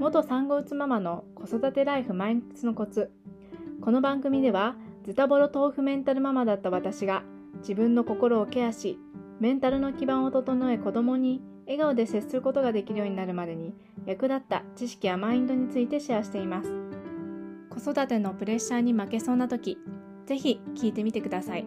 元産後うつママの子育てライフ満喫のコツ。この番組ではズタボロ豆腐メンタルママだった私が自分の心をケアし、メンタルの基盤を整え、子供に笑顔で接することができるようになるまでに役立った知識やマインドについてシェアしています。子育てのプレッシャーに負けそうな時、ぜひ聞いてみてください。